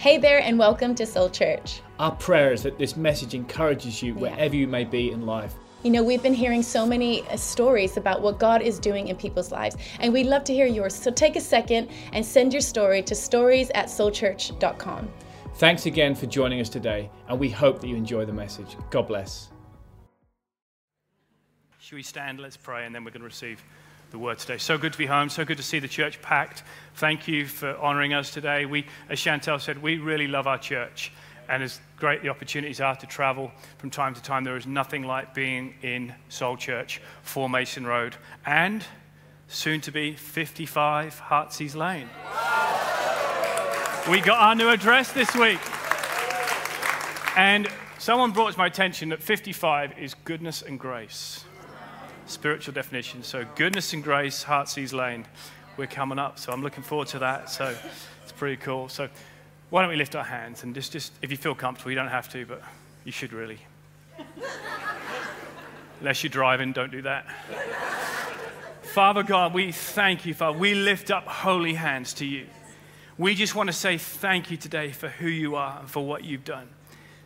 Hey there and welcome to Soul Church. Our prayer is that this message encourages you wherever you may be in life. You know, we've been hearing so many stories about what God is doing in people's lives, and we'd love to hear yours. So take a second and send your story to stories@soulchurch.com. Thanks again for joining us today, and we hope that you enjoy the message. God bless. Should we stand? Let's pray, and then we're going to receive the word today. So good to be home. So good to see the church packed. Thank you for honoring us today. We, as Chantel said, we really love our church. And as great the opportunities are to travel from time to time, there is nothing like being in Soul Church, 4 Mason Road, and soon to be 55 Heartsease Lane. We got our new address this week. And someone brought to my attention that 55 is goodness and grace. Spiritual definition. So goodness and grace, Heartsease Lane. We're coming up, so I'm looking forward to that. So it's pretty cool. So why don't we lift our hands and just if you feel comfortable, you don't have to, but you should really. Unless you're driving, don't do that. Father God, we thank you, Father. We lift up holy hands to you. We just want to say thank you today for who you are and for what you've done.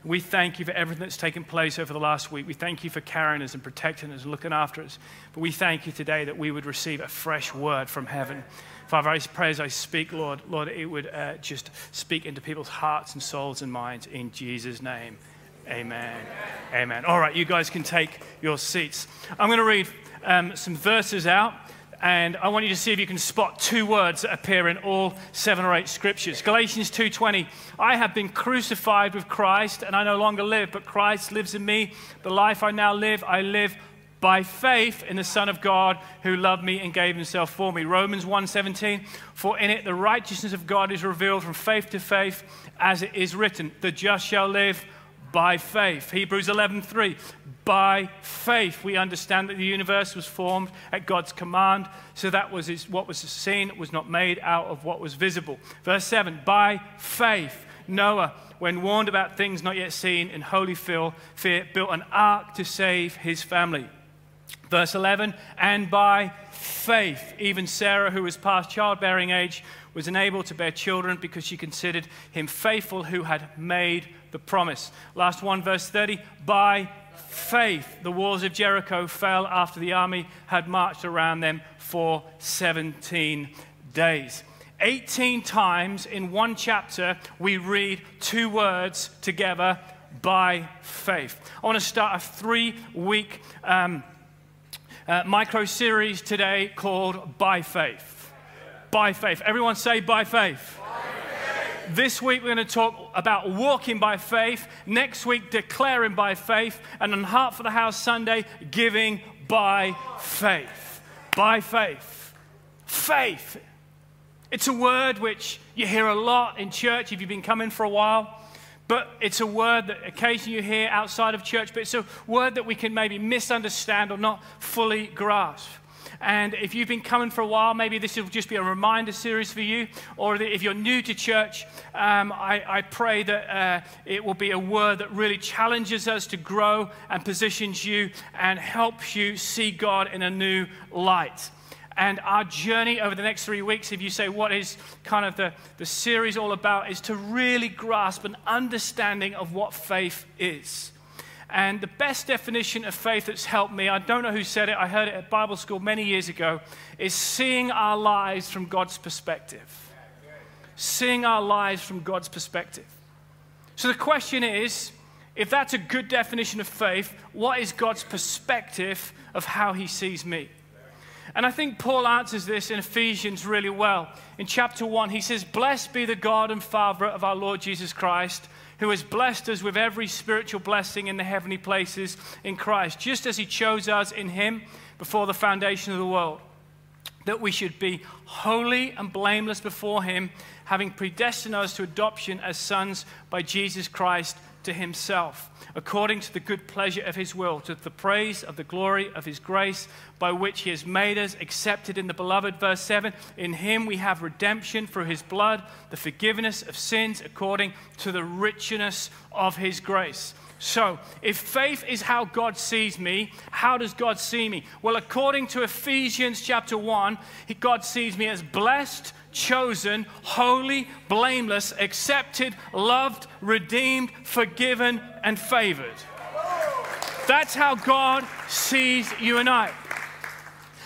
We thank you for everything that's taken place over the last week. We thank you for carrying us and protecting us and looking after us. But we thank you today that we would receive a fresh word from heaven. Father, I pray as I speak, Lord, it would just speak into people's hearts and souls and minds. In Jesus' name, amen. Amen. All right, you guys can take your seats. I'm going to read some verses out. And I want you to see if you can spot 2 words that appear in all 7 or 8 scriptures. Galatians 2:20, I have been crucified with Christ, and I no longer live, but Christ lives in me. The life I now live, I live by faith in the Son of God who loved me and gave himself for me. Romans 1:17, for in it the righteousness of God is revealed from faith to faith, as it is written, the just shall live by faith. Hebrews 11:3, by faith we understand that the universe was formed at God's command, so that what was seen was not made out of what was visible. Verse 7, by faith Noah, when warned about things not yet seen, in holy fear, built an ark to save his family. Verse 11, and by faith even Sarah, who was past childbearing age, was enabled to bear children because she considered him faithful who had made the promise. Last one, verse 30, by faith the walls of Jericho fell after the army had marched around them for 17 days. 18 times in one chapter we read 2 words together, by faith. I want to start a 3-week micro-series today called By Faith. By Faith. Everyone say by faith. This week we're going to talk about walking by faith. Next week, declaring by faith. And on Heart for the House Sunday, giving by faith. By faith. Faith. It's a word which you hear a lot in church if you've been coming for a while. But it's a word that occasionally you hear outside of church. But it's a word that we can maybe misunderstand or not fully grasp. And if you've been coming for a while, maybe this will just be a reminder series for you. Or if you're new to church, I pray that it will be a word that really challenges us to grow and positions you and helps you see God in a new light. And our journey over the next 3 weeks, if you say what is kind of the series all about, is to really grasp an understanding of what faith is. And the best definition of faith that's helped me, I don't know who said it, I heard it at Bible school many years ago, is seeing our lives from God's perspective. Seeing our lives from God's perspective. So the question is, if that's a good definition of faith, what is God's perspective of how he sees me? And I think Paul answers this in Ephesians really well. In chapter 1, he says, blessed be the God and Father of our Lord Jesus Christ, who has blessed us with every spiritual blessing in the heavenly places in Christ, just as he chose us in him before the foundation of the world, that we should be holy and blameless before him, having predestined us to adoption as sons by Jesus Christ to himself, according to the good pleasure of his will, to the praise of the glory of his grace, by which he has made us accepted in the beloved. Verse 7, in him we have redemption through his blood, the forgiveness of sins according to the richness of his grace. So, if faith is how God sees me, how does God see me? Well, according to Ephesians chapter 1, God sees me as blessed, chosen, holy, blameless, accepted, loved, redeemed, forgiven, and favored. That's how God sees you and I.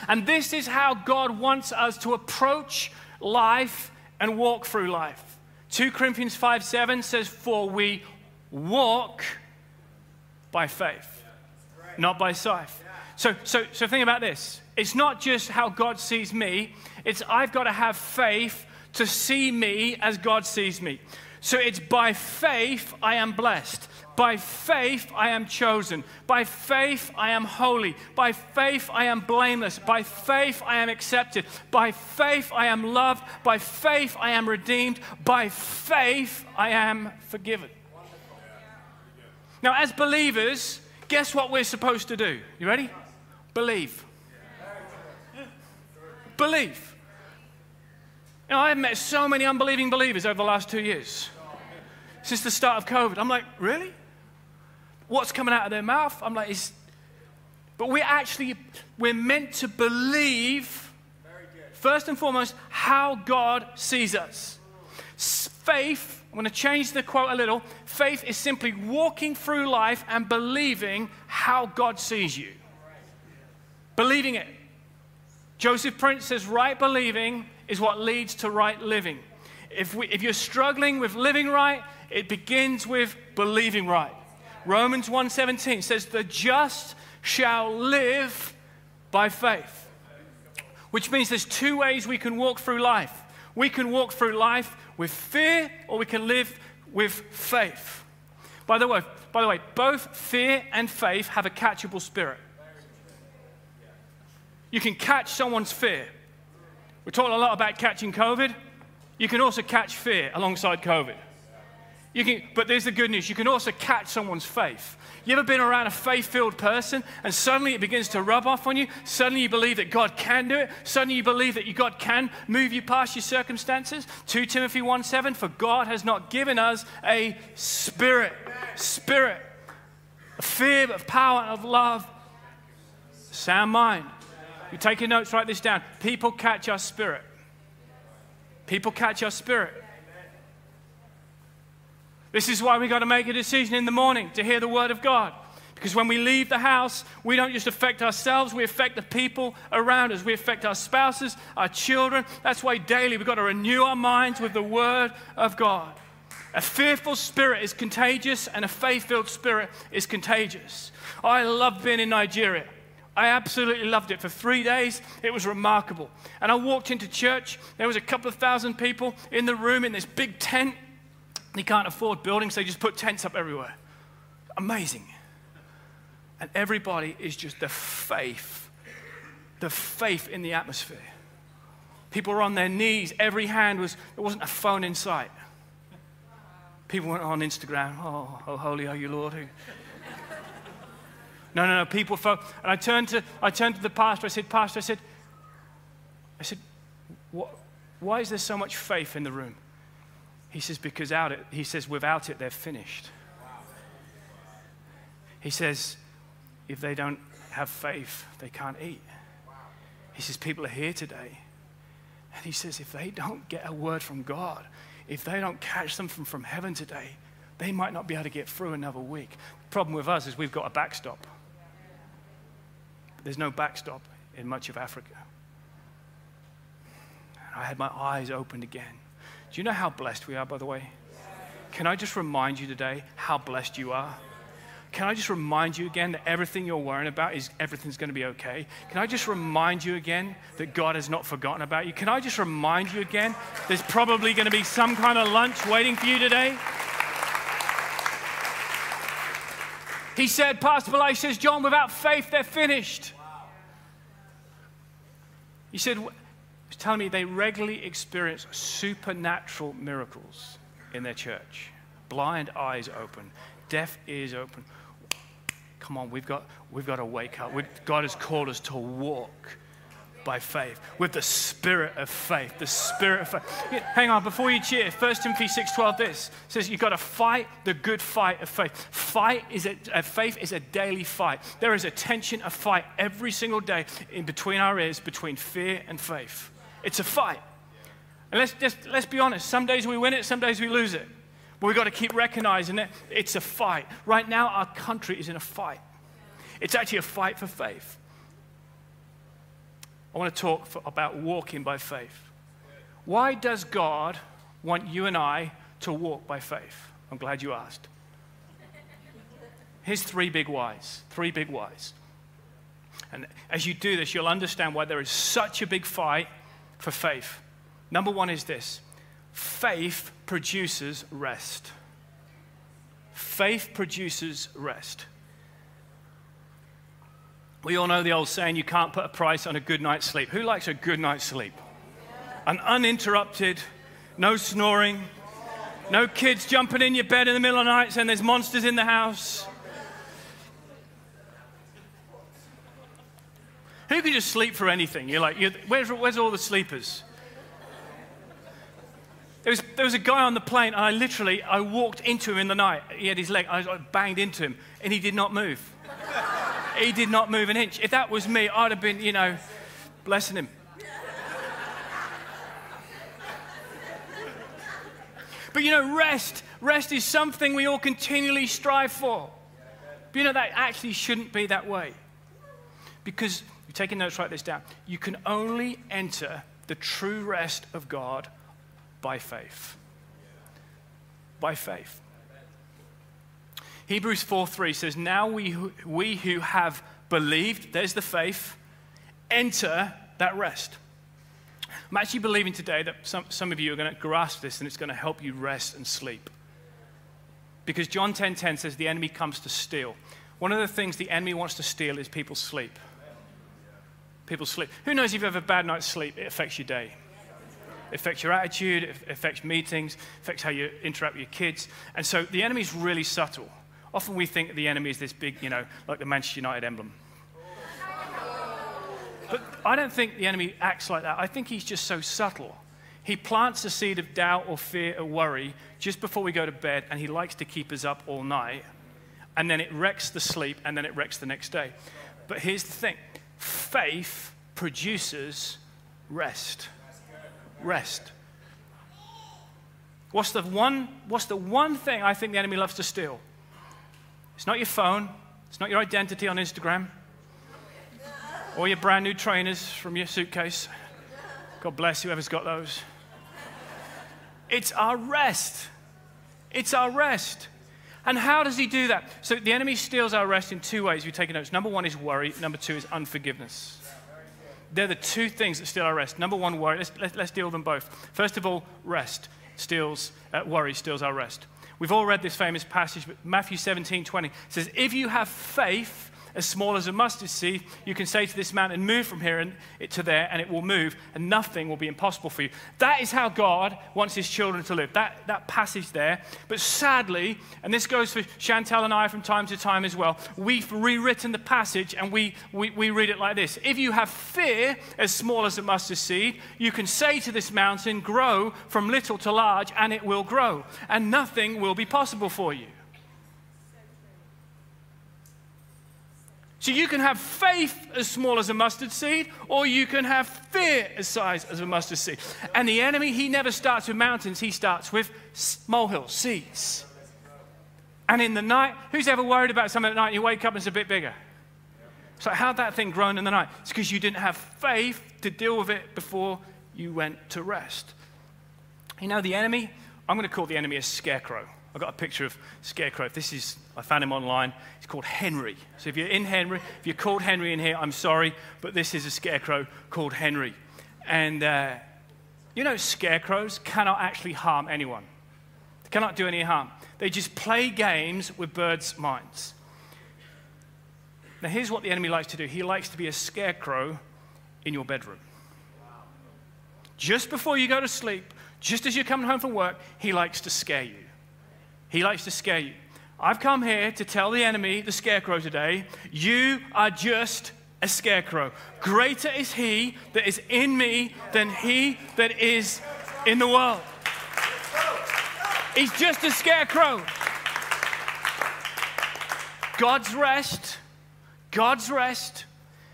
And this is how God wants us to approach life and walk through life. 2 Corinthians 5:7 says, "For we walk by faith, not by sight." So think about this. It's not just how God sees me. It's I've got to have faith to see me as God sees me. So it's by faith I am blessed. By faith, I am chosen. By faith, I am holy. By faith, I am blameless. By faith, I am accepted. By faith, I am loved. By faith, I am redeemed. By faith, I am forgiven. Now, as believers, guess what we're supposed to do? You ready? Believe. Believe. Now, I've met so many unbelieving believers over the last 2 years. Since the start of COVID. I'm like, really? What's coming out of their mouth? I'm like, but we're meant to believe, first and foremost, how God sees us. Faith, I'm going to change the quote a little. Faith is simply walking through life and believing how God sees you. Believing it. Joseph Prince says, right believing is what leads to right living. If you're struggling with living right, it begins with believing right. Romans 1:17 says, "The just shall live by faith," which means there's two ways we can walk through life. We can walk through life with fear, or we can live with faith. By the way, both fear and faith have a catchable spirit. You can catch someone's fear. We talk a lot about catching COVID. You can also catch fear alongside COVID. But there's the good news. You can also catch someone's faith. You ever been around a faith-filled person and suddenly it begins to rub off on you? Suddenly you believe that God can do it. Suddenly you believe that God can move you past your circumstances. 2 Timothy 1:7, "For God has not given us a spirit, a fear of power and of love, sound mind." You take your notes, write this down. People catch our spirit. People catch our spirit. This is why we got to make a decision in the morning to hear the word of God. Because when we leave the house, we don't just affect ourselves, we affect the people around us. We affect our spouses, our children. That's why daily we've got to renew our minds with the word of God. A fearful spirit is contagious and a faith-filled spirit is contagious. I love being in Nigeria. I absolutely loved it. For 3 days, it was remarkable. And I walked into church. There was a couple of thousand people in the room in this big tent. They can't afford buildings, so they just put tents up everywhere. Amazing. And everybody is just the faith in the atmosphere. People were on their knees. Every hand there wasn't a phone in sight. People weren't on Instagram. Oh, holy are you, Lord. No, people folk. And I turned to the pastor. I said, why is there so much faith in the room? He says, without it, they're finished. He says, if they don't have faith, they can't eat. He says, people are here today. And he says, if they don't get a word from God, if they don't catch them from heaven today, they might not be able to get through another week. The problem with us is we've got a backstop. There's no backstop in much of Africa. And I had my eyes opened again. Do you know how blessed we are, by the way? Can I just remind you today how blessed you are? Can I just remind you again that everything you're worrying about is everything's going to be okay? Can I just remind you again that God has not forgotten about you? Can I just remind you again there's probably going to be some kind of lunch waiting for you today? He said, Pastor Belay says, John, without faith, they're finished. Wow. He said, he was telling me they regularly experience supernatural miracles in their church. Blind eyes open, deaf ears open. Come on, we've got to wake up. God has called us to walk by faith, with the spirit of faith, the spirit of faith. Hang on, before you cheer, 1 Timothy 6:12 this says you've got to fight the good fight of faith. Faith is a daily fight. There is a tension, a fight every single day in between our ears, between fear and faith. It's a fight. And let's be honest, some days we win it, some days we lose it. But we've got to keep recognizing it. It's a fight. Right now, our country is in a fight. It's actually a fight for faith. I want to talk about walking by faith. Why does God want you and I to walk by faith? I'm glad you asked. Here's three big whys. Three big whys. And as you do this, you'll understand why there is such a big fight for faith. Number one is this. Faith produces rest. Faith produces rest. We all know the old saying, you can't put a price on a good night's sleep. Who likes a good night's sleep? An uninterrupted, no snoring, no kids jumping in your bed in the middle of the night saying there's monsters in the house. Who can just sleep for anything? You're like, where's all the sleepers? There was a guy on the plane, and I walked into him in the night. He had his leg, I banged into him, and he did not move. He did not move an inch. If that was me, I'd have been, blessing him. But rest is something we all continually strive for. But that actually shouldn't be that way. Because, you're taking notes, write this down. You can only enter the true rest of God by faith. By faith. Hebrews 4:3 says, now we who have believed, there's the faith, enter that rest. I'm actually believing today that some of you are going to grasp this and it's going to help you rest and sleep. Because John 10:10 says the enemy comes to steal. One of the things the enemy wants to steal is people's sleep. People's sleep. Who knows if you have a bad night's sleep, it affects your day. It affects your attitude, it affects meetings, it affects how you interact with your kids. And so the enemy's really subtle. Often we think the enemy is this big, like the Manchester United emblem. But I don't think the enemy acts like that. I think he's just so subtle. He plants a seed of doubt or fear or worry just before we go to bed, and he likes to keep us up all night. And then it wrecks the sleep, and then it wrecks the next day. But here's the thing. Faith produces rest. Rest. What's the one thing I think the enemy loves to steal? It's not your phone. It's not your identity on Instagram. Or your brand new trainers from your suitcase. God bless whoever's got those. It's our rest. It's our rest. And how does he do that? So the enemy steals our rest in two ways. We've taken notes. Number one is worry. Number two is unforgiveness. They're the two things that steal our rest. Number one, worry. Let's deal with them both. First of all, worry steals our rest. We've all read this famous passage, but Matthew 17:20 says, if you have faith as small as a mustard seed, you can say to this mountain, move from here and to there, and it will move, and nothing will be impossible for you. That is how God wants his children to live, that passage there. But sadly, and this goes for Chantel and I from time to time as well, we've rewritten the passage, and we read it like this. If you have fear as small as a mustard seed, you can say to this mountain, grow from little to large, and it will grow, and nothing will be possible for you. So you can have faith as small as a mustard seed, or you can have fear as size as a mustard seed. And the enemy, he never starts with mountains, he starts with molehill seeds. And in the night, who's ever worried about something at night, and you wake up and it's a bit bigger? It's like, how'd that thing grown in the night? It's because you didn't have faith to deal with it before you went to rest. The enemy, I'm going to call the enemy a scarecrow. I've got a picture of Scarecrow. I found him online. He's called Henry. So if you're called Henry in here, I'm sorry, but this is a scarecrow called Henry. And scarecrows cannot actually harm anyone. They cannot do any harm. They just play games with birds' minds. Now here's what the enemy likes to do. He likes to be a scarecrow in your bedroom. Just before you go to sleep, just as you're coming home from work, he likes to scare you. He likes to scare you. I've come here to tell the enemy, the scarecrow today, you are just a scarecrow. Greater is he that is in me than he that is in the world. He's just a scarecrow. God's rest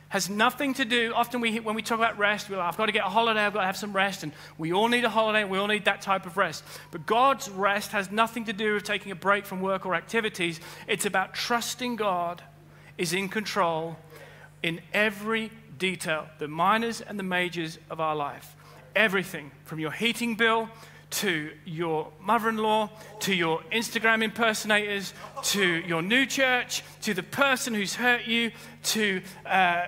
has nothing to do. Often when we talk about rest, we're like, I've got to get a holiday, I've got to have some rest, and we all need a holiday, and we all need that type of rest. But God's rest has nothing to do with taking a break from work or activities. It's about trusting God is in control in every detail, the minors and the majors of our life. Everything from your heating bill to your mother-in-law, to your Instagram impersonators, to your new church, to the person who's hurt you, to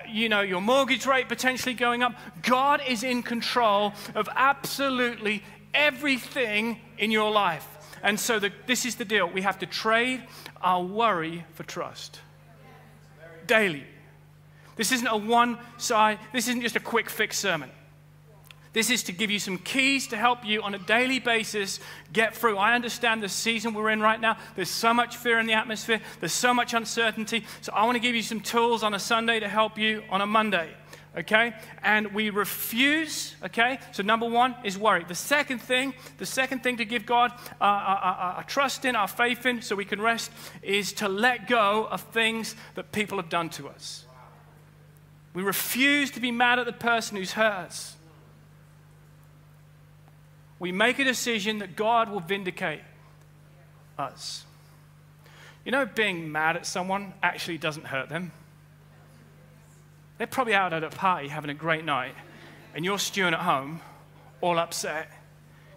your mortgage rate potentially going up. God is in control of absolutely everything in your life. And so this is the deal. We have to trade our worry for trust daily. This isn't just a quick fix sermon. This is to give you some keys to help you on a daily basis get through. I understand the season we're in right now. There's so much fear in the atmosphere. There's so much uncertainty. So I want to give you some tools on a Sunday to help you on a Monday, okay? And we refuse, okay? So number one is worry. The second thing to give God our trust in, our faith in, so we can rest, is to let go of things that people have done to us. We refuse to be mad at the person who's hurt us. We make a decision that God will vindicate us. You know, being mad at someone actually doesn't hurt them. They're probably out at a party having a great night, and you're stewing at home, all upset,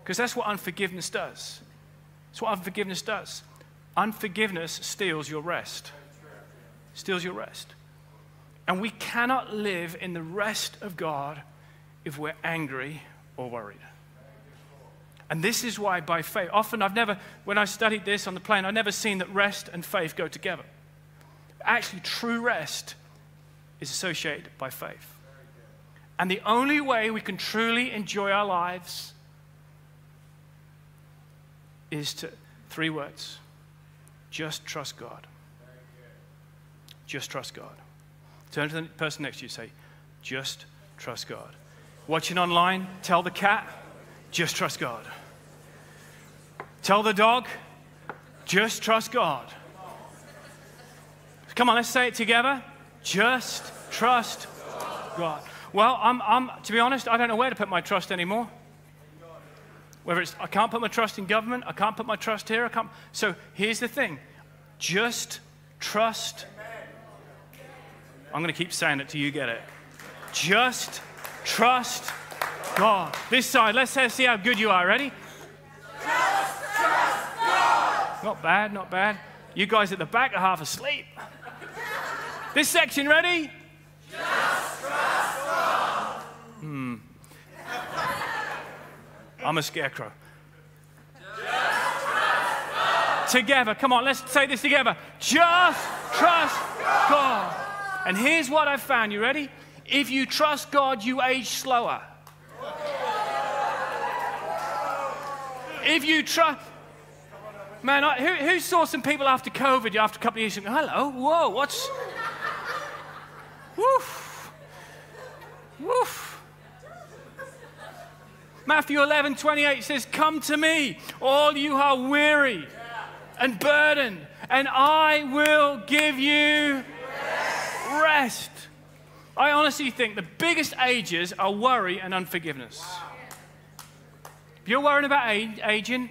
because that's what unforgiveness does. That's what unforgiveness does. Unforgiveness steals your rest. Steals your rest. And we cannot live in the rest of God if we're angry or worried. And this is why by faith, often when I studied this on the plane, I've never seen that rest and faith go together. Actually, true rest is associated by faith. And the only way we can truly enjoy our lives is to, three words, just trust God. Just trust God. Turn to the person next to you and say, just trust God. Watching online, tell the cat, just trust God. Tell the dog, just trust God. Come on, let's say it together. Just trust God. Well, to be honest, I don't know where to put my trust anymore. Whether it's, I can't put my trust in government, I can't put my trust here, so here's the thing. Just trust. I'm going to keep saying it till you get it. Just trust God. This side, let's see how good you are. Ready? Just trust God. Not bad, not bad. You guys at the back are half asleep. This section, ready? Just trust God. I'm a scarecrow. Just trust God. Together, come on, let's say this together. Just trust God. And here's what I found. You ready? If you trust God, you age slower. If you trust, man, who saw some people after COVID, after a couple of years, and hello, whoa, what's, woof. Matthew 11:28 says, come to me, all you who are weary and burdened, and I will give you rest. I honestly think the biggest ages are worry and unforgiveness. Wow. If you're worrying about aging,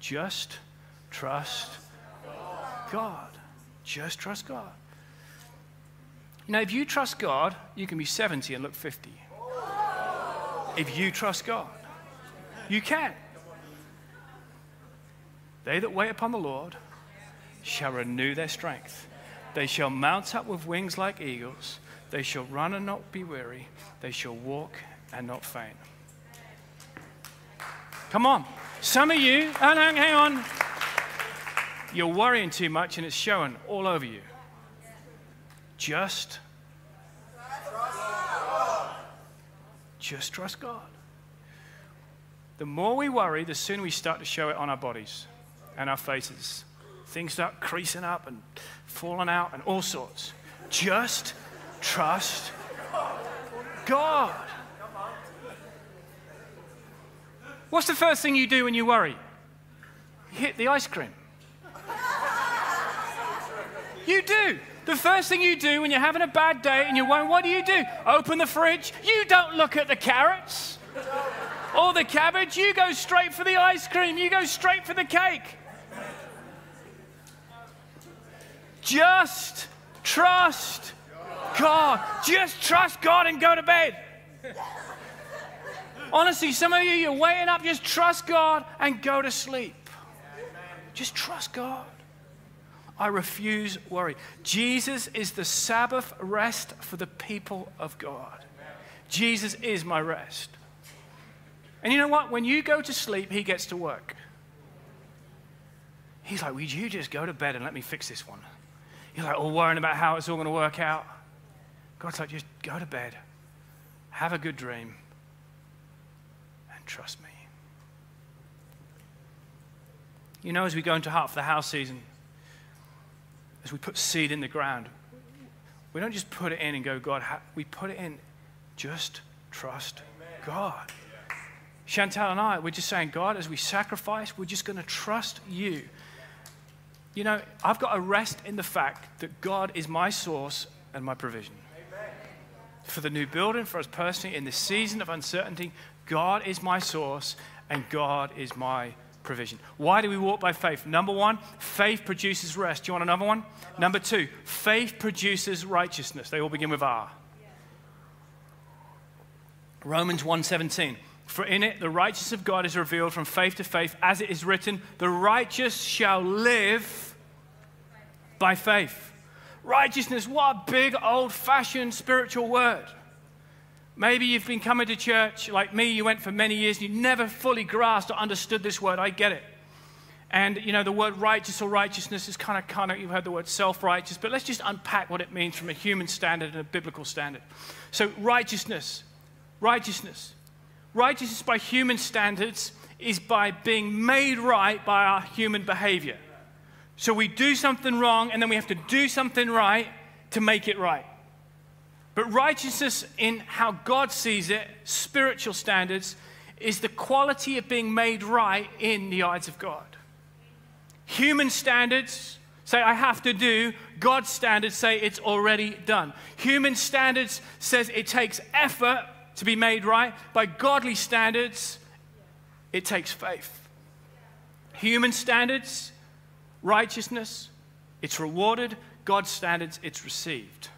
just trust God. Just trust God. You know, if you trust God, you can be 70 and look 50. If you trust God, you can. They that wait upon the Lord shall renew their strength. They shall mount up with wings like eagles. They shall run and not be weary. They shall walk and not faint. Come on. Some of you, hang on. You're worrying too much and it's showing all over you. Just trust God. The more we worry, the sooner we start to show it on our bodies and our faces. Things start creasing up and falling out and all sorts. Just trust God. What's the first thing you do when you worry? You hit the ice cream. You do. The first thing you do when you're having a bad day and you're worrying, what do? Open the fridge. You don't look at the carrots or the cabbage. You go straight for the ice cream. You go straight for the cake. Just trust God. Just trust God and go to bed. Honestly, some of you, you're waking up, just trust God and go to sleep. Just trust God. I refuse worry. Jesus is the Sabbath rest for the people of God. Jesus is my rest. And you know what? When you go to sleep, he gets to work. He's like, will you just go to bed and let me fix this one? You're like all worrying about how it's all going to work out. God's like, just go to bed, have a good dream, and trust me. You know, as we go into Heart for the House season, as we put seed in the ground, we don't just put it in and go, God, we put it in, just trust God. Chantel and I, we're just saying, God, as we sacrifice, we're just going to trust you. You know, I've got to rest in the fact that God is my source and my provision. For the new building, for us personally, in this season of uncertainty, God is my source and God is my provision. Why do we walk by faith? Number one, faith produces rest. Do you want another one? Number two, faith produces righteousness. They all begin with R. Romans 1:17. For in it, the righteousness of God is revealed from faith to faith, as it is written, the righteous shall live by faith. Righteousness, what a big old-fashioned spiritual word. Maybe you've been coming to church like me, you went for many years, and you never fully grasped or understood this word. I get it. And, you know, the word righteous or righteousness is kind of, you've heard the word self-righteous, but let's just unpack what it means from a human standard and a biblical standard. So righteousness by human standards is by being made right by our human behavior. So we do something wrong, and then we have to do something right to make it right. But righteousness in how God sees it, spiritual standards, is the quality of being made right in the eyes of God. Human standards say, I have to do. God's standards say, it's already done. Human standards says it takes effort to be made right. By godly standards, it takes faith. Human standards, righteousness, it's rewarded. God's standards, it's received.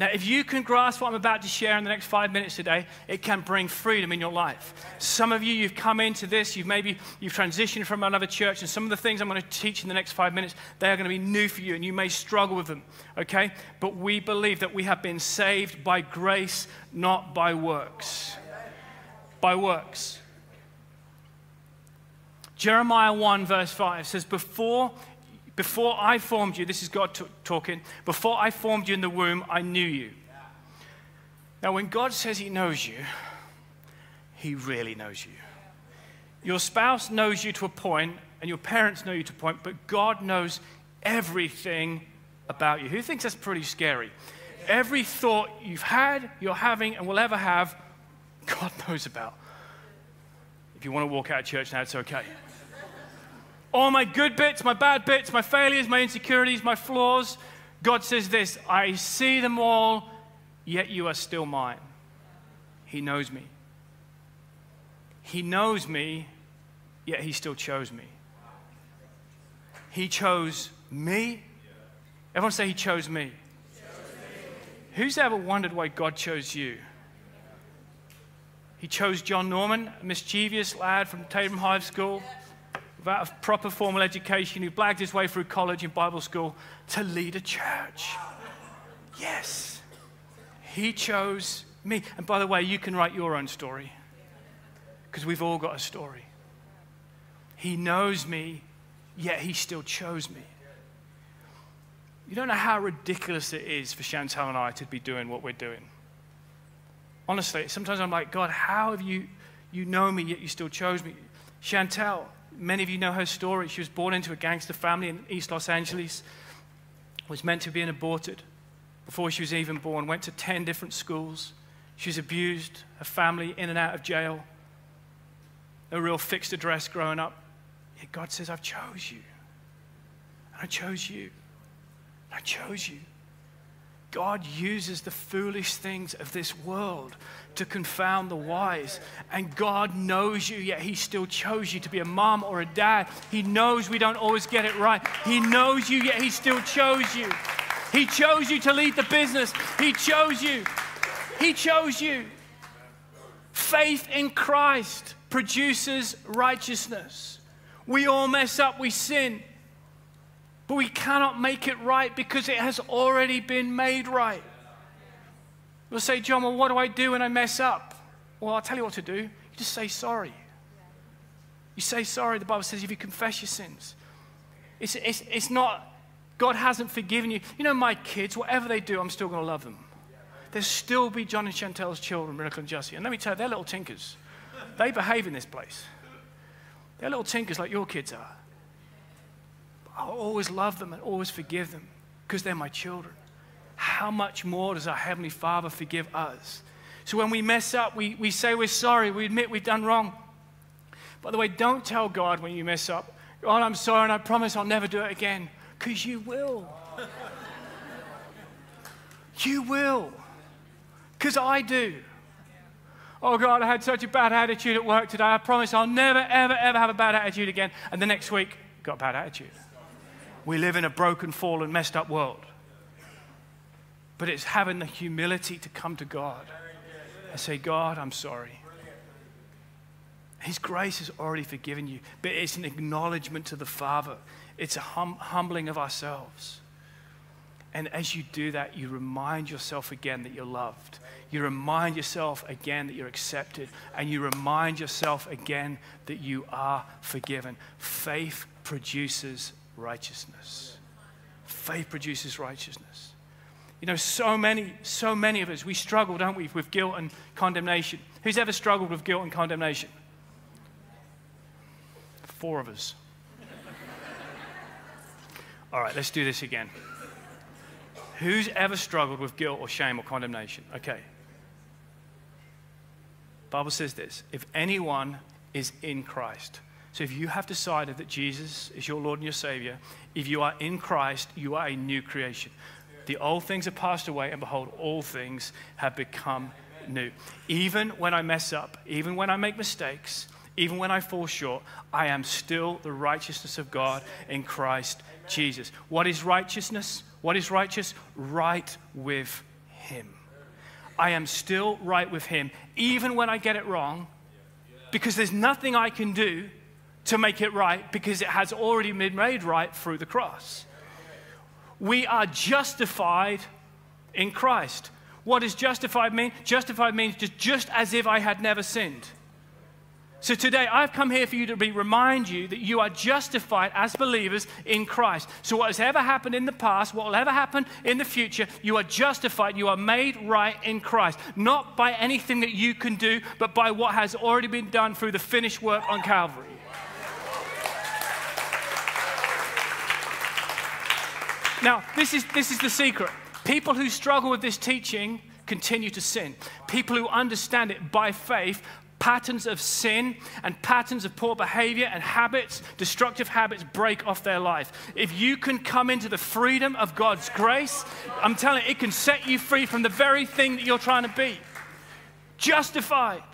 Now, if you can grasp what I'm about to share in the next 5 minutes today, it can bring freedom in your life. Some of you, you've come into this, you've transitioned from another church, and some of the things I'm going to teach in the next 5 minutes, they are going to be new for you, and you may struggle with them, okay? But we believe that we have been saved by grace, not by works. By works. Jeremiah 1, verse 5 says, Before I formed you, this is God talking, before I formed you in the womb, I knew you. Now, when God says he knows you, he really knows you. Your spouse knows you to a point, and your parents know you to a point, but God knows everything about you. Who thinks that's pretty scary? Every thought you've had, you're having, and will ever have, God knows about. If you want to walk out of church now, it's okay. All my good bits, my bad bits, my failures, my insecurities, my flaws. God says this, I see them all, yet you are still mine. He knows me. He knows me, yet he still chose me. He chose me. Everyone say he chose me. Who's ever wondered why God chose you? He chose John Norman, a mischievous lad from Tatum High School, without a proper formal education, who blagged his way through college and Bible school to lead a church. Yes, he chose me. And by the way, you can write your own story, because we've all got a story. He knows me, yet he still chose me. You don't know how ridiculous it is for Chantal and I to be doing what we're doing. Honestly, sometimes I'm like, God, how have you know me, yet you still chose me? Chantal, many of you know her story. She was born into a gangster family in East Los Angeles, was meant to be aborted. before she was even born, went to 10 different schools. She was abused, her family in and out of jail. No real fixed address growing up. Yet God says, I've chose you. And I chose you. And I chose you. God uses the foolish things of this world to confound the wise. And God knows you, yet he still chose you to be a mom or a dad. He knows we don't always get it right. He knows you, yet he still chose you. He chose you to lead the business. He chose you. He chose you. Faith in Christ produces righteousness. We all mess up, we sin. But we cannot make it right because it has already been made right. You'll say, John, well, what do I do when I mess up? Well, I'll tell you what to do. You just say sorry. You say sorry. The Bible says if you confess your sins. It's not, God hasn't forgiven you. You know, my kids, whatever they do, I'm still going to love them. There'll still be John and Chantel's children, Miracle and Jussie. And let me tell you, they're little tinkers. They behave in this place. They're little tinkers like your kids are. I'll always love them and always forgive them because they're my children. How much more does our Heavenly Father forgive us? So when we mess up, we say we're sorry. We admit we've done wrong. By the way, don't tell God when you mess up, God, I'm sorry and I promise I'll never do it again, because you will. You will. Because I do. Oh, God, I had such a bad attitude at work today. I promise I'll never, ever, ever have a bad attitude again. And the next week, got a bad attitude. We live in a broken, fallen, messed up world. But it's having the humility to come to God and say, God, I'm sorry. His grace has already forgiven you. But it's an acknowledgement to the Father. It's a humbling of ourselves. And as you do that, you remind yourself again that you're loved. You remind yourself again that you're accepted. And you remind yourself again that you are forgiven. Faith produces righteousness. Faith produces righteousness. You know, so many of us, we struggle, don't we, with guilt and condemnation. Who's ever struggled with guilt and condemnation? 4 of us. All right, let's do this again. Who's ever struggled with guilt or shame or condemnation? Okay. The Bible says this, if anyone is in Christ. So if you have decided that Jesus is your Lord and your Savior, if you are in Christ, you are a new creation. The old things are passed away, and behold, all things have become new. Even when I mess up, even when I make mistakes, even when I fall short, I am still the righteousness of God in Christ Jesus. What is righteousness? What is righteous? Right with Him. I am still right with Him, even when I get it wrong, because there's nothing I can do to make it right, because it has already been made right through the cross. We are justified in Christ. What does justified mean? Justified means just as if I had never sinned. So today, I've come here for you to remind you that you are justified as believers in Christ. So what has ever happened in the past, what will ever happen in the future, you are justified, you are made right in Christ. Not by anything that you can do, but by what has already been done through the finished work on Calvary. Now, this is the secret. People who struggle with this teaching continue to sin. People who understand it by faith, patterns of sin and patterns of poor behavior and habits, destructive habits, break off their life. If you can come into the freedom of God's grace, I'm telling you, it can set you free from the very thing that you're trying to be. Justified.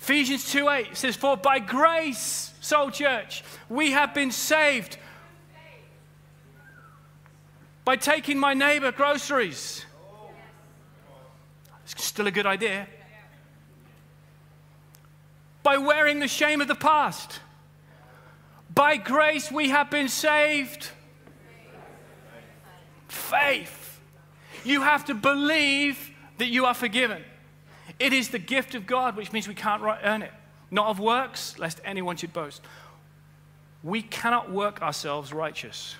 Ephesians 2:8 says, for by grace, Soul Church, we have been saved by taking my neighbor groceries. It's still a good idea. By wearing the shame of the past. By grace we have been saved. Faith. You have to believe that you are forgiven. It is the gift of God, which means we can't earn it. Not of works, lest anyone should boast. We cannot work ourselves righteous.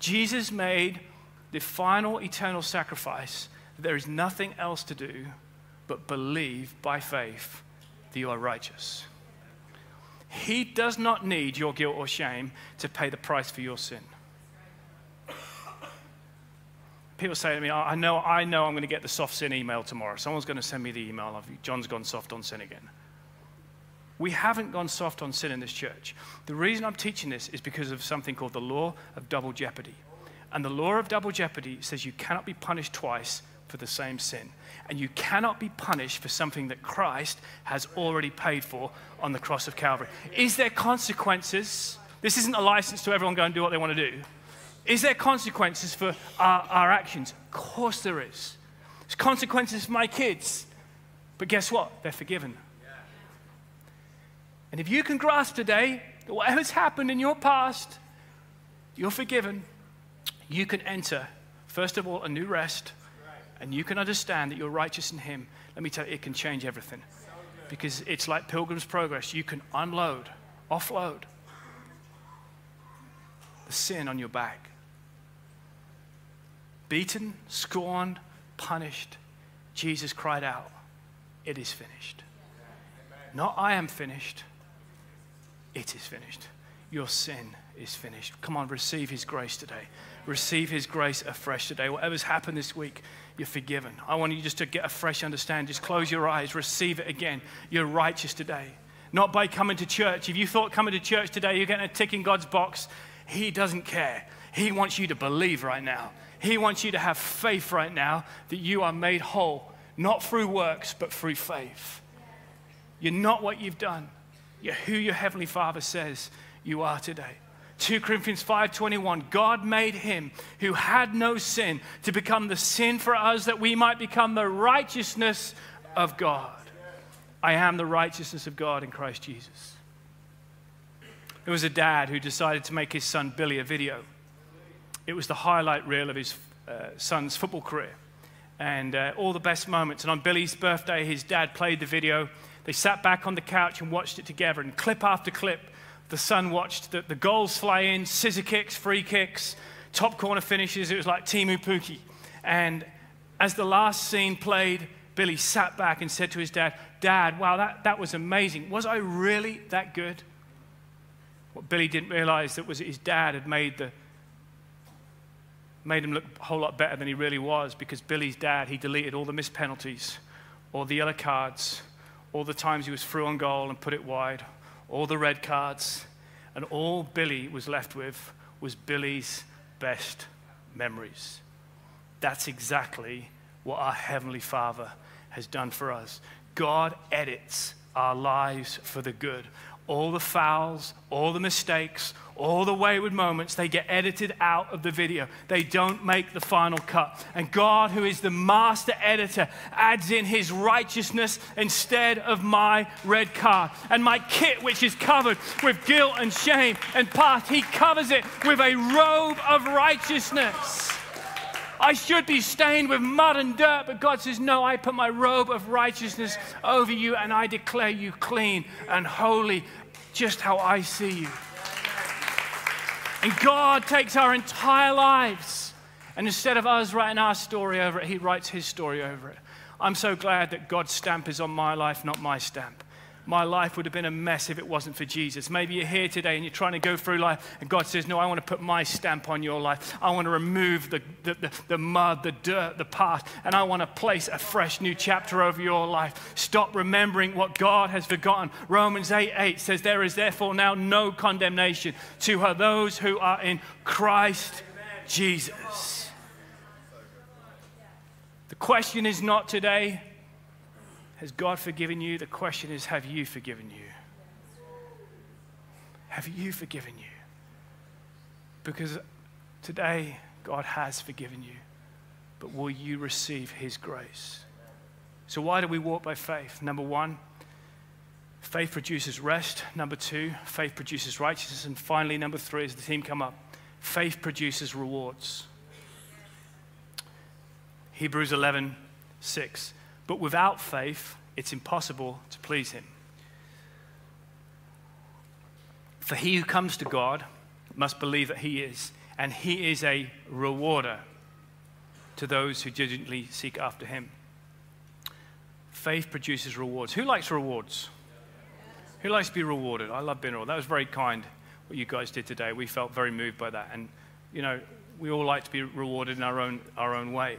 Jesus made the final eternal sacrifice. There is nothing else to do but believe by faith that you are righteous. He does not need your guilt or shame to pay the price for your sin. people say to me, I know I'm going to get the soft sin email tomorrow. Someone's going to send me the email of John's gone soft on sin again. We haven't gone soft on sin in this church. The reason I'm teaching this is because of something called the law of double jeopardy. And the law of double jeopardy says you cannot be punished twice for the same sin. And you cannot be punished for something that Christ has already paid for on the cross of Calvary. Is there consequences? This isn't a license to everyone go and do what they want to do. Is there consequences for our actions? Of course there is. There's consequences for my kids. But guess what? They're forgiven. And if you can grasp today that whatever's happened in your past, you're forgiven, you can enter, first of all, a new rest, and you can understand that you're righteous in Him. Let me tell you, it can change everything. Because it's like Pilgrim's Progress. You can unload, offload the sin on your back. Beaten, scorned, punished, Jesus cried out, "It is finished." Not "I am finished." It is finished. Your sin is finished. Come on, receive His grace today. Receive His grace afresh today. Whatever's happened this week, you're forgiven. I want you just to get a fresh understanding. Just close your eyes. Receive it again. You're righteous today. Not by coming to church. If you thought coming to church today, you're getting a tick in God's box, He doesn't care. He wants you to believe right now. He wants you to have faith right now that you are made whole, not through works, but through faith. You're not what you've done. You're who your Heavenly Father says you are today. 2 Corinthians 5:21, God made Him who had no sin to become the sin for us that we might become the righteousness of God. I am the righteousness of God in Christ Jesus. There was a dad who decided to make his son Billy a video. It was the highlight reel of his son's football career and all the best moments. And on Billy's birthday, his dad played the video. They sat back on the couch and watched it together. And clip after clip, the son watched the goals fly in, scissor kicks, free kicks, top corner finishes. It was like Teemu Pukki. And as the last scene played, Billy sat back and said to his dad, "Dad, wow, that was amazing. Was I really that good?" What Billy didn't realize that was his dad had made him look a whole lot better than he really was, because Billy's dad, he deleted all the missed penalties, all the yellow cards, all the times he was through on goal and put it wide, all the red cards, and all Billy was left with was Billy's best memories. That's exactly what our Heavenly Father has done for us. God edits our lives for the good. All the fouls, all the mistakes, all the wayward moments, they get edited out of the video. They don't make the final cut. And God, who is the master editor, adds in His righteousness instead of my red card. And my kit, which is covered with guilt and shame and past, He covers it with a robe of righteousness. I should be stained with mud and dirt, but God says, "No, I put my robe of righteousness over you and I declare you clean and holy, just how I see you." And God takes our entire lives, and instead of us writing our story over it, He writes His story over it. I'm so glad that God's stamp is on my life, not my stamp. My life would have been a mess if it wasn't for Jesus. Maybe you're here today and you're trying to go through life, and God says, "No, I want to put my stamp on your life. I want to remove the mud, the dirt, the past, and I want to place a fresh new chapter over your life." Stop remembering what God has forgotten. Romans 8:8 says, "There is therefore now no condemnation to those who are in Christ Jesus." The question is not today, has God forgiven you? The question is, have you forgiven you? Have you forgiven you? Because today, God has forgiven you, but will you receive His grace? So why do we walk by faith? Number one, faith produces rest. Number two, faith produces righteousness. And finally, number three, as the team come up, faith produces rewards. Hebrews 11:6. But without faith, it's impossible to please Him. For he who comes to God must believe that He is, and He is a rewarder to those who diligently seek after Him. Faith produces rewards. Who likes rewards? Who likes to be rewarded? I love being rewarded. That was very kind, what you guys did today. We felt very moved by that. And, you know, we all like to be rewarded in our own way.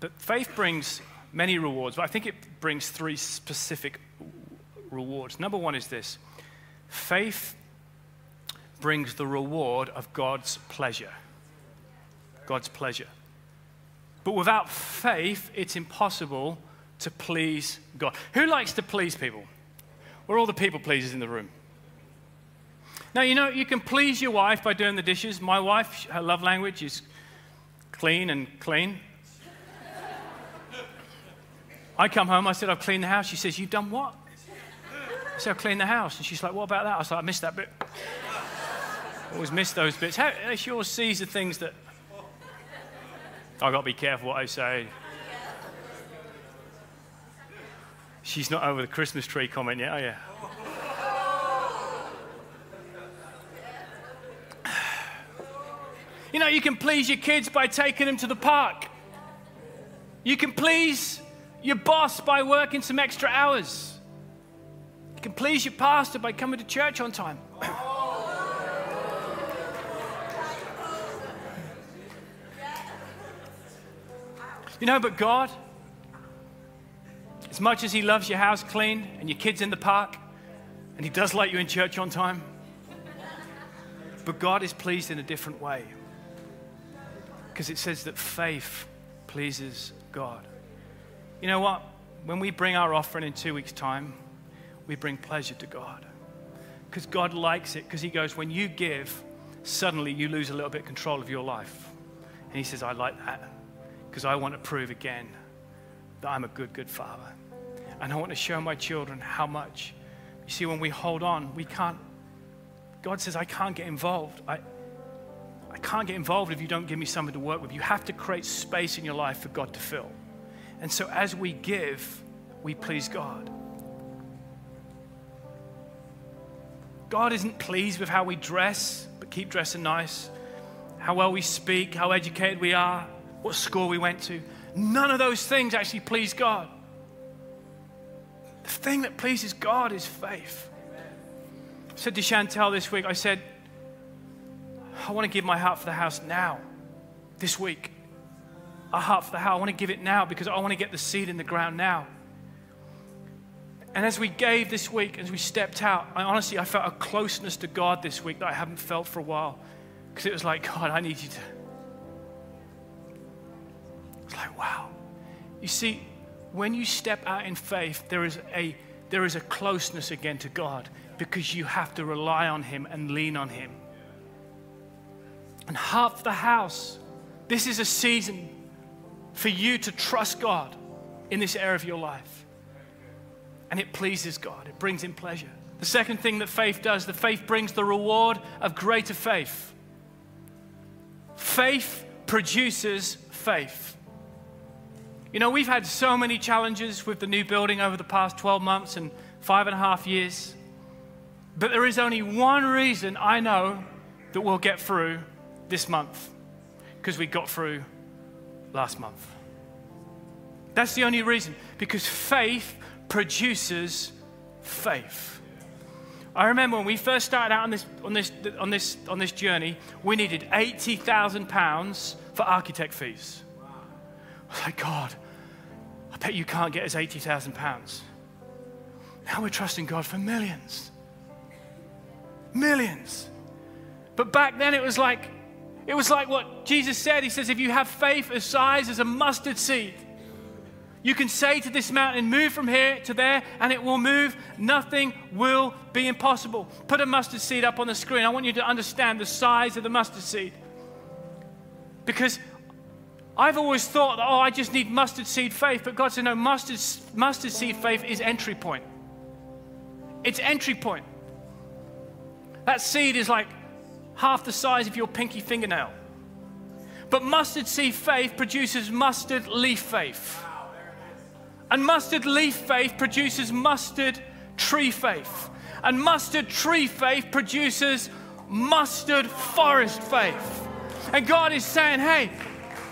But faith brings many rewards, but I think it brings three specific rewards. Number one is this: faith brings the reward of God's pleasure. God's pleasure. But without faith, it's impossible to please God. Who likes to please people? We're all the people pleasers in the room. Now, you know, you can please your wife by doing the dishes. My wife, her love language is clean and clean. I come home, I said, I've cleaned the house. She says, you've done what? I said, I've cleaned the house. And she's like, what about that? I was like, I missed that bit. Always miss those bits. She always sees the things that... I've got to be careful what I say. She's not over the Christmas tree comment yet, are you? You know, you can please your kids by taking them to the park. You can please your boss by working some extra hours. You can please your pastor by coming to church on time. You know, but God, as much as he loves your house clean and your kids in the park, and he does like you in church on time, but God is pleased in a different way. Because it says that faith pleases God. You know what? When we bring our offering in 2 weeks' time, we bring pleasure to God. Because God likes it, because he goes, when you give, suddenly you lose a little bit of control of your life. And he says, I like that, because I want to prove again that I'm a good, good father. And I want to show my children how much. You see, when we hold on, we can't. God says, I can't get involved. I can't get involved if you don't give me something to work with. You have to create space in your life for God to fill. And so as we give, we please God. God isn't pleased with how we dress, but keep dressing nice, how well we speak, how educated we are, what school we went to. None of those things actually please God. The thing that pleases God is faith. I said to Chantel this week, I said, I want to give my heart for the house now, this week. A heart for the house, I want to give it now because I want to get the seed in the ground now. And as we gave this week, as we stepped out, I felt a closeness to God this week that I haven't felt for a while, because it was like, God, I need you to. It's like, wow. You see, when you step out in faith, there is a closeness again to God, because you have to rely on him and lean on him. And half the house, this is a season for you to trust God in this area of your life. And it pleases God. It brings him pleasure. The second thing that faith does, the faith brings the reward of greater faith. Faith produces faith. You know, we've had so many challenges with the new building over the past 12 months and 5.5 years. But there is only one reason I know that we'll get through this month, because we got through last month. That's the only reason, because faith produces faith. I remember when we first started out on this journey, we needed £80,000 for architect fees. I was like, God, I bet you can't get us £80,000. Now we're trusting God for millions. Millions. But back then it was like what Jesus said. He says, if you have faith as size as a mustard seed, you can say to this mountain, move from here to there, and it will move. Nothing will be impossible. Put a mustard seed up on the screen. I want you to understand the size of the mustard seed. Because I've always thought, that, I just need mustard seed faith. But God said, no, mustard seed faith is entry point. It's entry point. That seed is like half the size of your pinky fingernail. But mustard seed faith produces mustard leaf faith. Wow, there it is. And mustard leaf faith produces mustard tree faith. And mustard tree faith produces mustard forest faith. And God is saying, hey,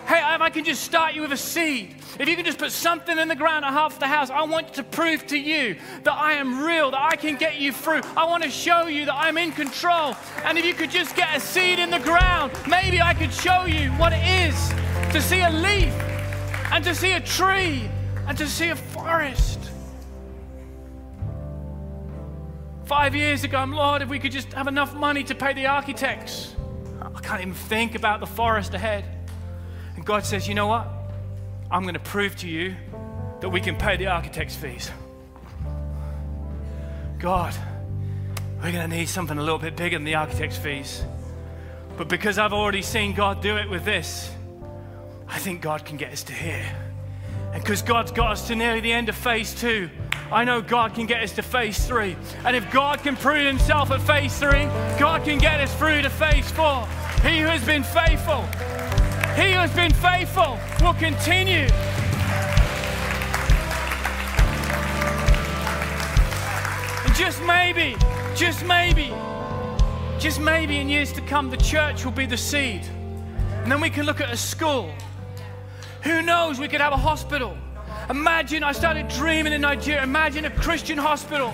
if I can just start you with a seed, If you can just put something in the ground at Heart for the House, I want to prove to you that I am real, that I can get you through. I want to show you that I'm in control. And if you could just get a seed in the ground, maybe I could show you what it is to see a leaf and to see a tree and to see a forest. 5 years ago, I'm, Lord, if we could just have enough money to pay the architects. I can't even think about the forest ahead. And God says, you know what? I'm going to prove to you that we can pay the architect's fees. God, we're going to need something a little bit bigger than the architect's fees. But because I've already seen God do it with this, I think God can get us to here. And because God's got us to nearly the end of phase 2, I know God can get us to phase 3. And if God can prove himself at phase 3, God can get us through to phase 4. He who has been faithful, he who has been faithful will continue. And just maybe in years to come, the church will be the seed. And then we can look at a school. Who knows, we could have a hospital. Imagine, I started dreaming in Nigeria, imagine a Christian hospital.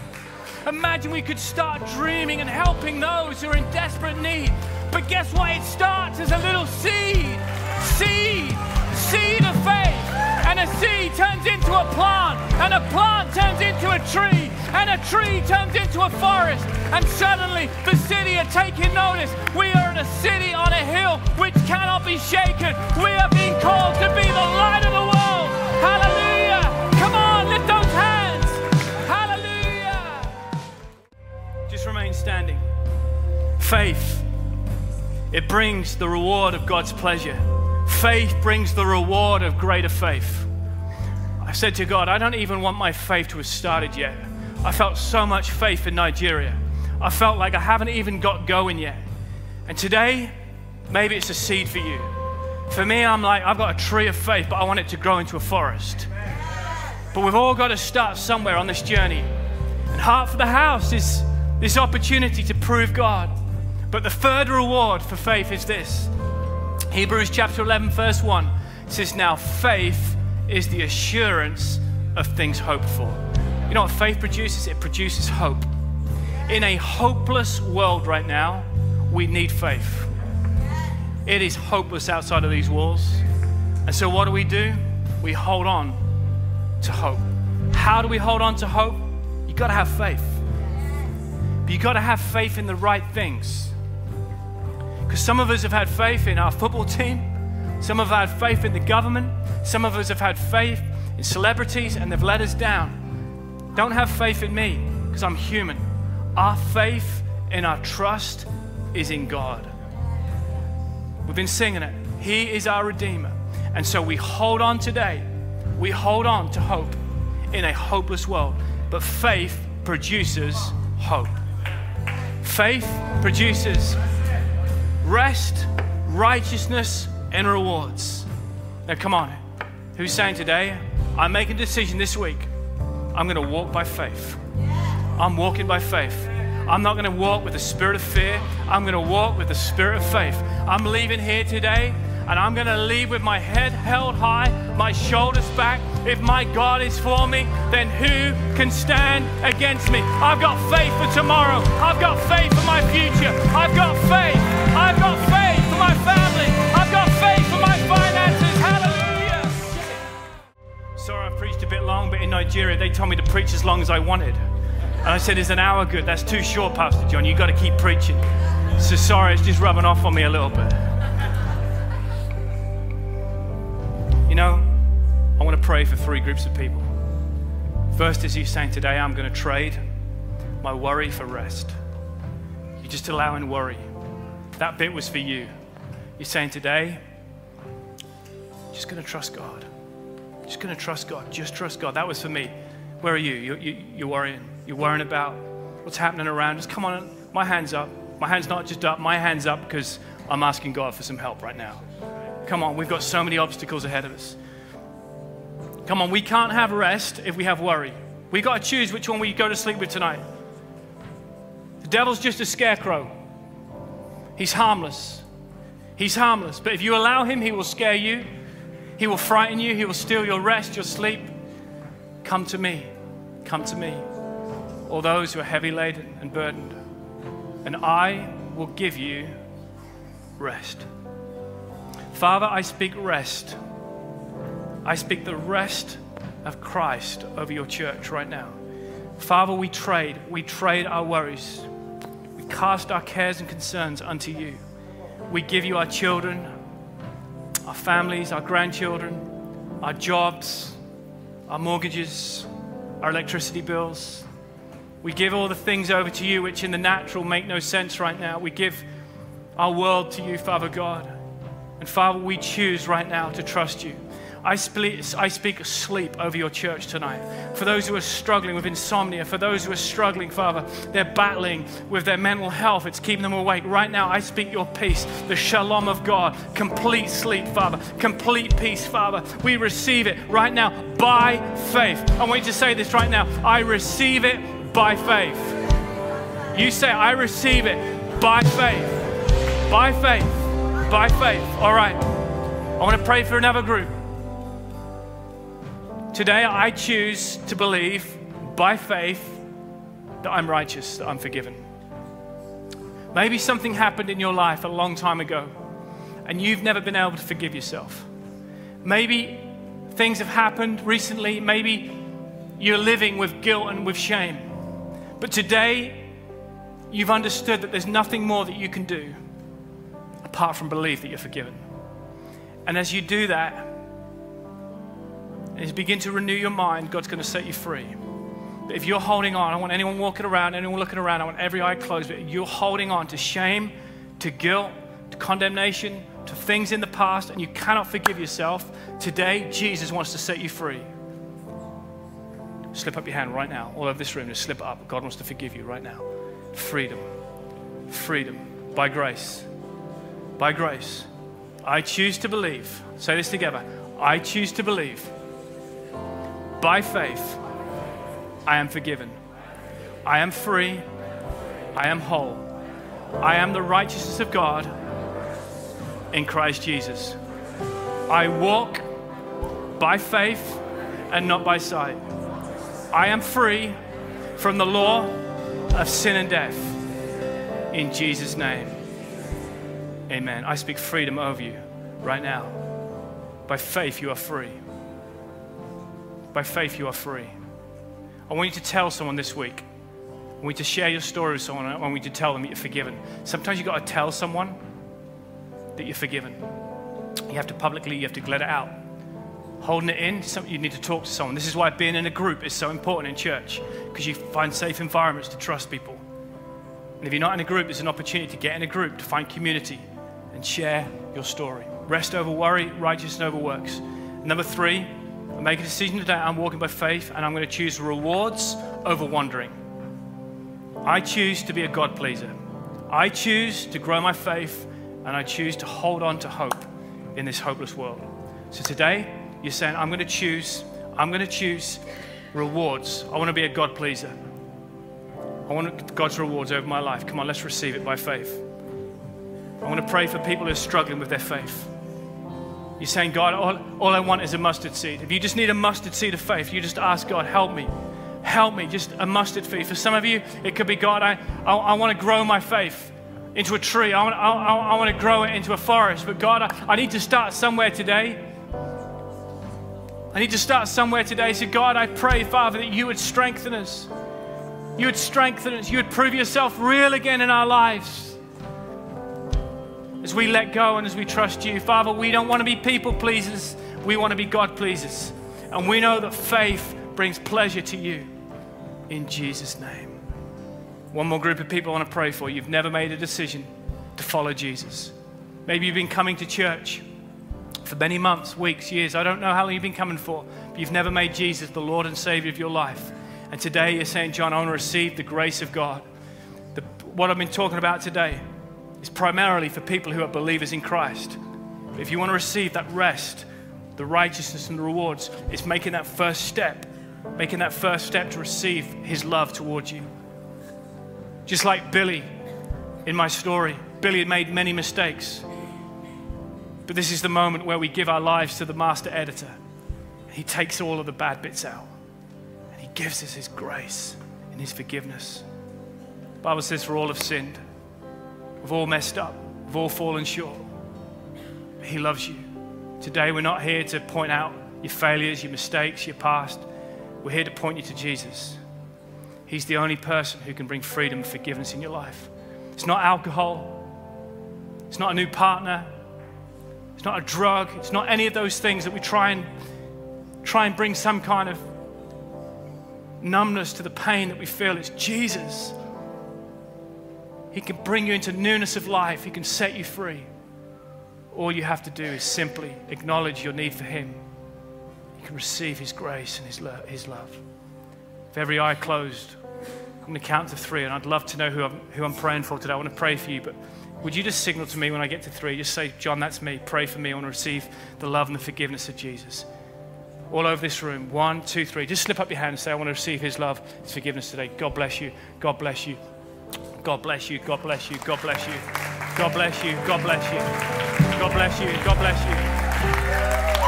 Imagine we could start dreaming and helping those who are in desperate need. But guess what? It starts as a little seed of faith. And a seed turns into a plant, and a plant turns into a tree, and a tree turns into a forest. And suddenly the city are taking notice. We are in a city on a hill which cannot be shaken. We have been called to be the light of the world. Hallelujah. Remain standing. Faith, it brings the reward of God's pleasure. Faith brings the reward of greater faith. I said to God, I don't even want my faith to have started yet. I felt so much faith in Nigeria. I felt like I haven't even got going yet. And today, maybe it's a seed for you. For me, I'm like, I've got a tree of faith, but I want it to grow into a forest. But we've all got to start somewhere on this journey. And Heart for the House is this opportunity to prove God. But the third reward for faith is this. Hebrews chapter 11, verse 1 says, now faith is the assurance of things hoped for. You know what faith produces? It produces hope. In a hopeless world right now, we need faith. It is hopeless outside of these walls. And so what do? We hold on to hope. How do we hold on to hope? You've got to have faith. But you've got to have faith in the right things. Because some of us have had faith in our football team. Some have had faith in the government. Some of us have had faith in celebrities and they've let us down. Don't have faith in me because I'm human. Our faith and our trust is in God. We've been singing it. He is our Redeemer. And so we hold on today. We hold on to hope in a hopeless world. But faith produces hope. Faith produces rest, righteousness, and rewards. Now come on, who's saying today, I make a decision this week, I'm going to walk by faith. I'm walking by faith. I'm not going to walk with the spirit of fear. I'm going to walk with the spirit of faith. I'm leaving here today and I'm going to leave with my head held high, my shoulders back. If my God is for me, then who can stand against me? I've got faith for tomorrow. I've got faith for my future. I've got faith. I've got faith for my family. I've got faith for my finances. Hallelujah. Sorry I preached a bit long, but in Nigeria, they told me to preach as long as I wanted. And I said, is an hour good? That's too short, Pastor John. You've got to keep preaching. So sorry, it's just rubbing off on me a little bit. You know, I want to pray for three groups of people. First is you saying today, I'm going to trade my worry for rest. You're just allowing worry. That bit was for you. You're saying today, just going to trust God. Just going to trust God. Just trust God. That was for me. Where are you? You're worrying. You're worrying about what's happening around. Just come on. My hand's up. My hand's not just up. My hand's up because I'm asking God for some help right now. Come on, we've got so many obstacles ahead of us. Come on, we can't have rest if we have worry. We've got to choose which one we go to sleep with tonight. The devil's just a scarecrow. He's harmless. He's harmless, but if you allow him, he will scare you. He will frighten you. He will steal your rest, your sleep. Come to me. Come to me, all those who are heavy laden and burdened, and I will give you rest. Father, I speak rest. I speak the rest of Christ over your church right now. Father, we trade our worries. We cast our cares and concerns unto you. We give you our children, our families, our grandchildren, our jobs, our mortgages, our electricity bills. We give all the things over to you which in the natural make no sense right now. We give our world to you, Father God. And Father, we choose right now to trust you. I speak sleep over your church tonight. For those who are struggling with insomnia, for those who are struggling, Father, they're battling with their mental health. It's keeping them awake. Right now, I speak your peace, the shalom of God, complete sleep, Father, complete peace, Father. We receive it right now by faith. I want you to say this right now. I receive it by faith. You say, I receive it by faith. By faith. By faith. All right. I want to pray for another group. Today, I choose to believe by faith that I'm righteous, that I'm forgiven. Maybe something happened in your life a long time ago and you've never been able to forgive yourself. Maybe things have happened recently. Maybe you're living with guilt and with shame. But today, you've understood that there's nothing more that you can do apart from believe that you're forgiven. And as you do that, as you begin to renew your mind, God's going to set you free. But if you're holding on, I want anyone walking around, anyone looking around, I want every eye closed, but you're holding on to shame, to guilt, to condemnation, to things in the past, and you cannot forgive yourself, today, Jesus wants to set you free. Slip up your hand right now, all over this room, just slip it up. God wants to forgive you right now. Freedom, freedom, by grace, by grace. I choose to believe, say this together, I choose to believe. By faith, I am forgiven. I am free. I am whole. I am the righteousness of God in Christ Jesus. I walk by faith and not by sight. I am free from the law of sin and death. In Jesus' name, amen. I speak freedom over you right now. By faith, you are free. By faith, you are free. I want you to tell someone this week. I want you to share your story with someone. I want you to tell them that you're forgiven. Sometimes you've got to tell someone that you're forgiven. You have to publicly, you have to let it out. Holding it in, you need to talk to someone. This is why being in a group is so important in church, because you find safe environments to trust people. And if you're not in a group, there's an opportunity to get in a group, to find community, and share your story. Rest over worry, righteousness over works. Number 3, I make a decision today, I'm walking by faith, and I'm going to choose rewards over wandering. I choose to be a God pleaser. I choose to grow my faith, and I choose to hold on to hope in this hopeless world. So today, you're saying, I'm going to choose rewards. I want to be a God pleaser. I want God's rewards over my life. Come on, let's receive it by faith. I want to pray for people who are struggling with their faith. You're saying, God, all I want is a mustard seed. If you just need a mustard seed of faith, you just ask God, help me, just a mustard seed. For some of you, it could be, God, I want to grow my faith into a tree. I want to grow it into a forest. But God, I need to start somewhere today. I need to start somewhere today. So God, I pray, Father, that you would strengthen us. You would strengthen us. You would prove yourself real again in our lives. As we let go and as we trust you, Father, we don't want to be people pleasers. We want to be God pleasers. And we know that faith brings pleasure to you. In Jesus' name. One more group of people I want to pray for. You've never made a decision to follow Jesus. Maybe you've been coming to church for many months, weeks, years. I don't know how long you've been coming for, but you've never made Jesus the Lord and Savior of your life. And today you're saying, John, I want to receive the grace of God. What I've been talking about today is primarily for people who are believers in Christ. If you want to receive that rest, the righteousness and the rewards, it's making that first step to receive his love towards you. Just like Billy in my story, Billy had made many mistakes. But this is the moment where we give our lives to the master editor. He takes all of the bad bits out and he gives us his grace and his forgiveness. The Bible says for all have sinned, we've all messed up, we've all fallen short. But he loves you. Today we're not here to point out your failures, your mistakes, your past. We're here to point you to Jesus. He's the only person who can bring freedom and forgiveness in your life. It's not alcohol. It's not a new partner. It's not a drug. It's not any of those things that we try and bring some kind of numbness to the pain that we feel. It's Jesus. He can bring you into newness of life. He can set you free. All you have to do is simply acknowledge your need for him. You can receive his grace and his love. With every eye closed, I'm going to count to three, and I'd love to know who I'm praying for today. I want to pray for you, but would you just signal to me when I get to three? Just say, John, that's me. Pray for me. I want to receive the love and the forgiveness of Jesus. All over this room, 1, 2, 3. Just slip up your hand and say, I want to receive his love, his forgiveness today. God bless you. God bless you. God bless you. God bless you. God bless you. God bless you. God bless you. God bless you. God bless you.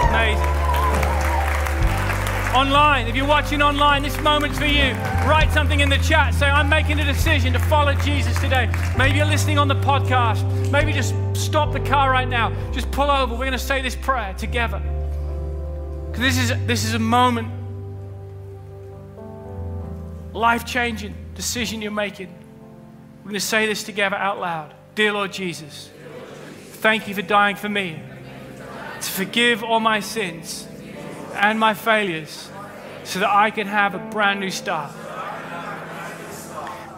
Amazing. Online, if you're watching online, this moment's for you. Write something in the chat. Say, I'm making a decision to follow Jesus today. Maybe you're listening on the podcast. Maybe just stop the car right now. Just pull over. We're going to say this prayer together. Because this is a moment, life-changing decision you're making. We're going to say this together out loud. Dear Lord Jesus, thank you for dying for me, to forgive all my sins and my failures, so that I can have a brand new start.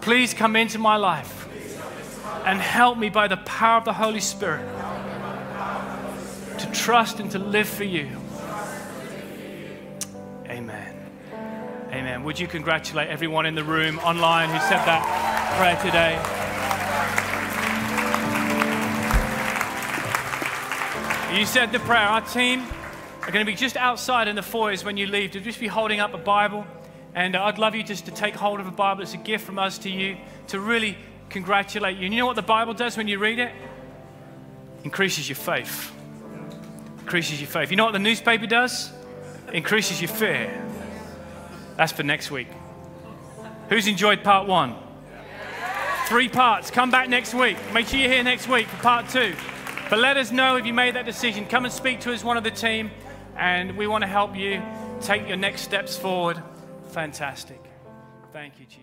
Please come into my life and help me by the power of the Holy Spirit to trust and to live for you. Amen. Amen. Would you congratulate everyone in the room, online, who said that prayer today? You said the prayer. Our team are going to be just outside in the foyers when you leave. They'll just be holding up a Bible, and I'd love you just to take hold of a Bible. It's a gift from us to you to really congratulate you. And you know what the Bible does when you read it? Increases your faith. Increases your faith. You know what the newspaper does? Increases your fear. That's for next week. Who's enjoyed part one? 3 parts. Come back next week. Make sure you're here next week for part 2. But let us know if you made that decision. Come and speak to us, one of the team. And we want to help you take your next steps forward. Fantastic. Thank you, Jesus.